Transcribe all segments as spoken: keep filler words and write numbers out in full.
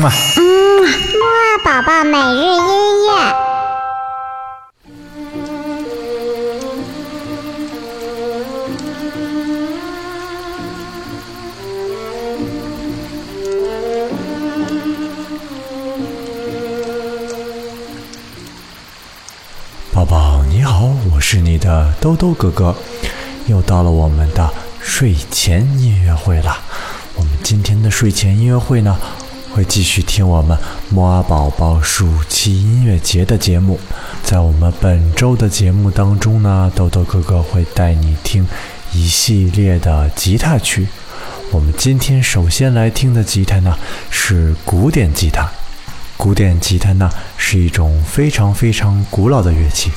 嗯啊，嗯，木啊宝宝每日音乐。宝宝你好，我是你的兜兜哥哥，又到了我们的睡前音乐会了。我们今天的睡前音乐会呢，会继续听我们木阿宝宝暑期音乐节的节目。在我们本周的节目当中呢，兜兜哥哥会带你听一系列的吉他曲。我们今天首先来听的吉他呢，是古典吉他。古典吉他呢是一种非常非常古老的乐器，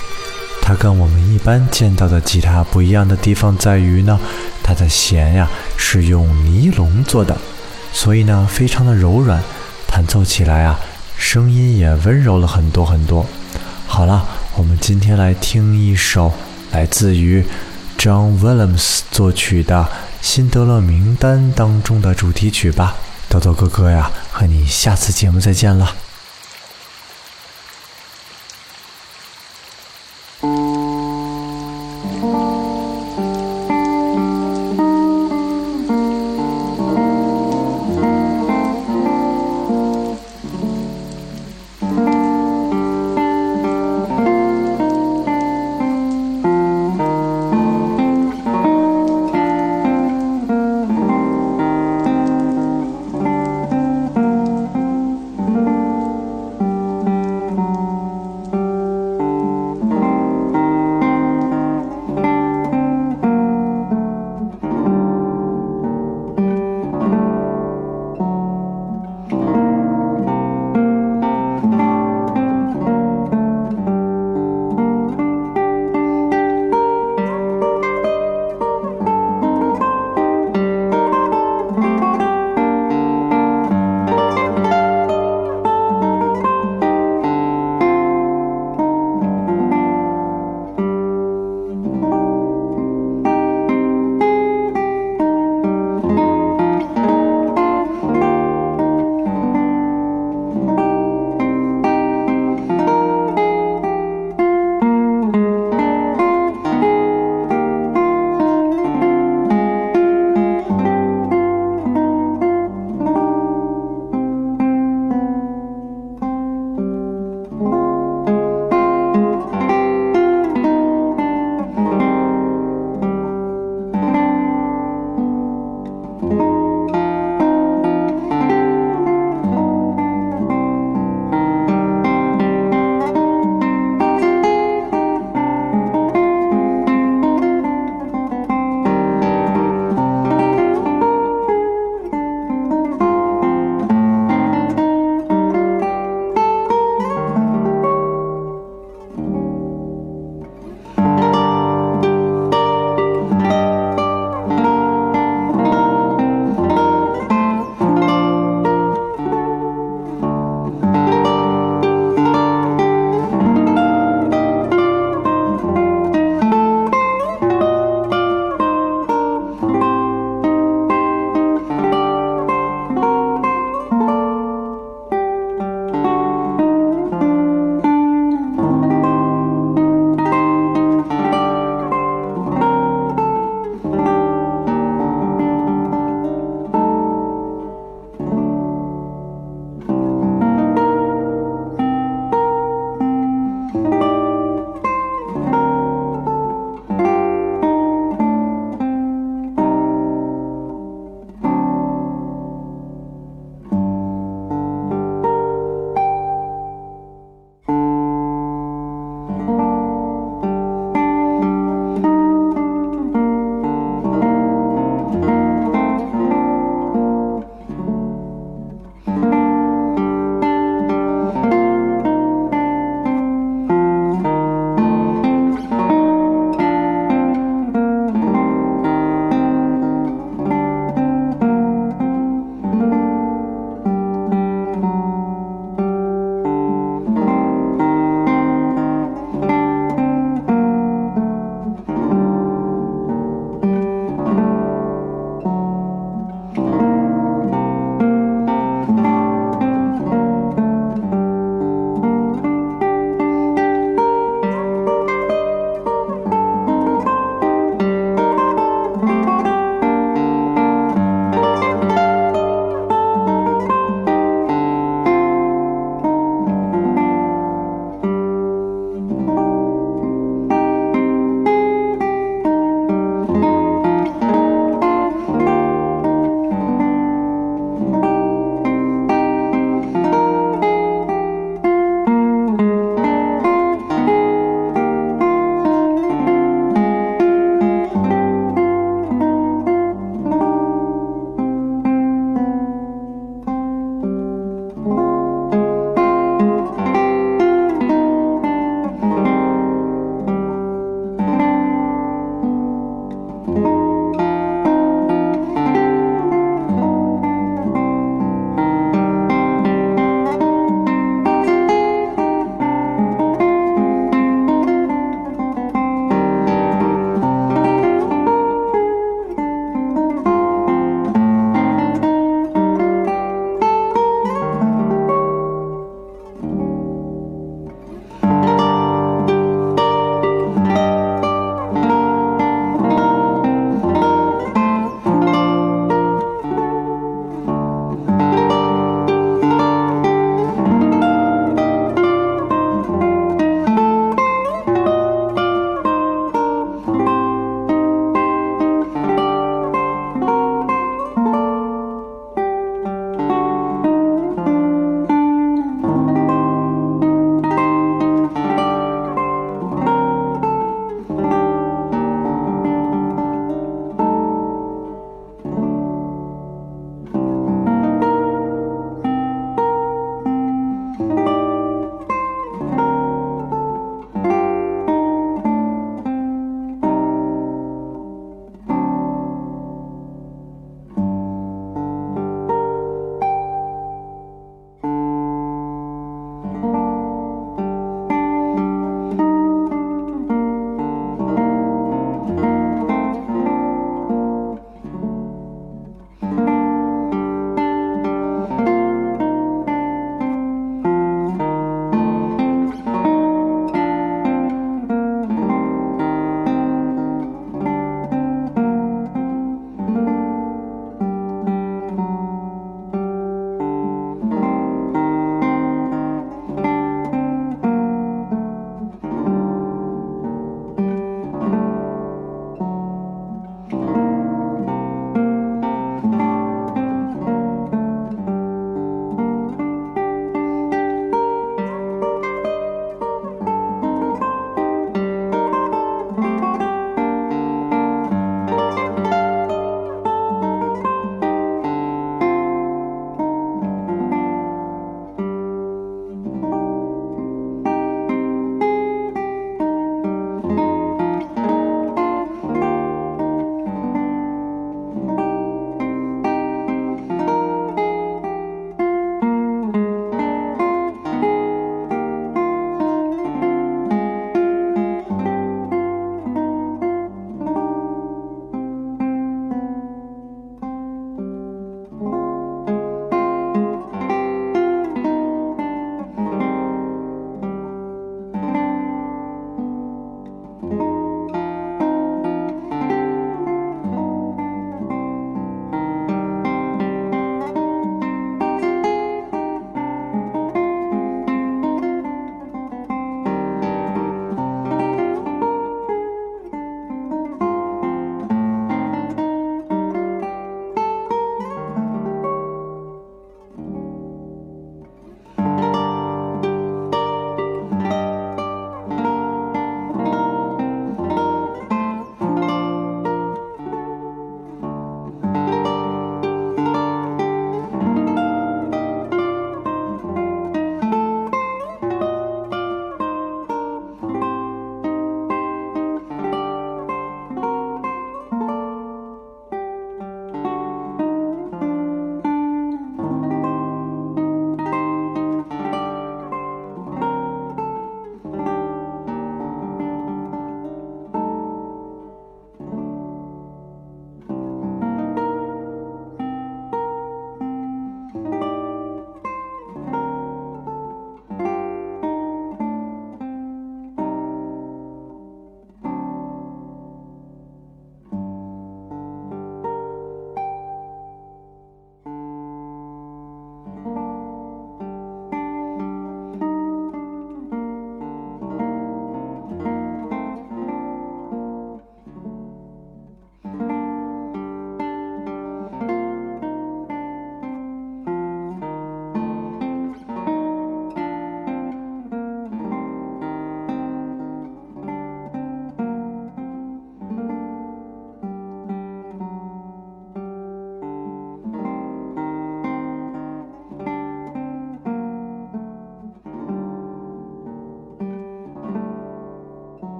它跟我们一般见到的吉他不一样的地方在于呢，它的弦呀是用尼龙做的，所以呢非常的柔软，弹奏起来啊声音也温柔了很多很多。好了，我们今天来听一首来自于 John Williams 作曲的《辛德勒名单》当中的主题曲吧。豆豆哥哥呀，和你下次节目再见了。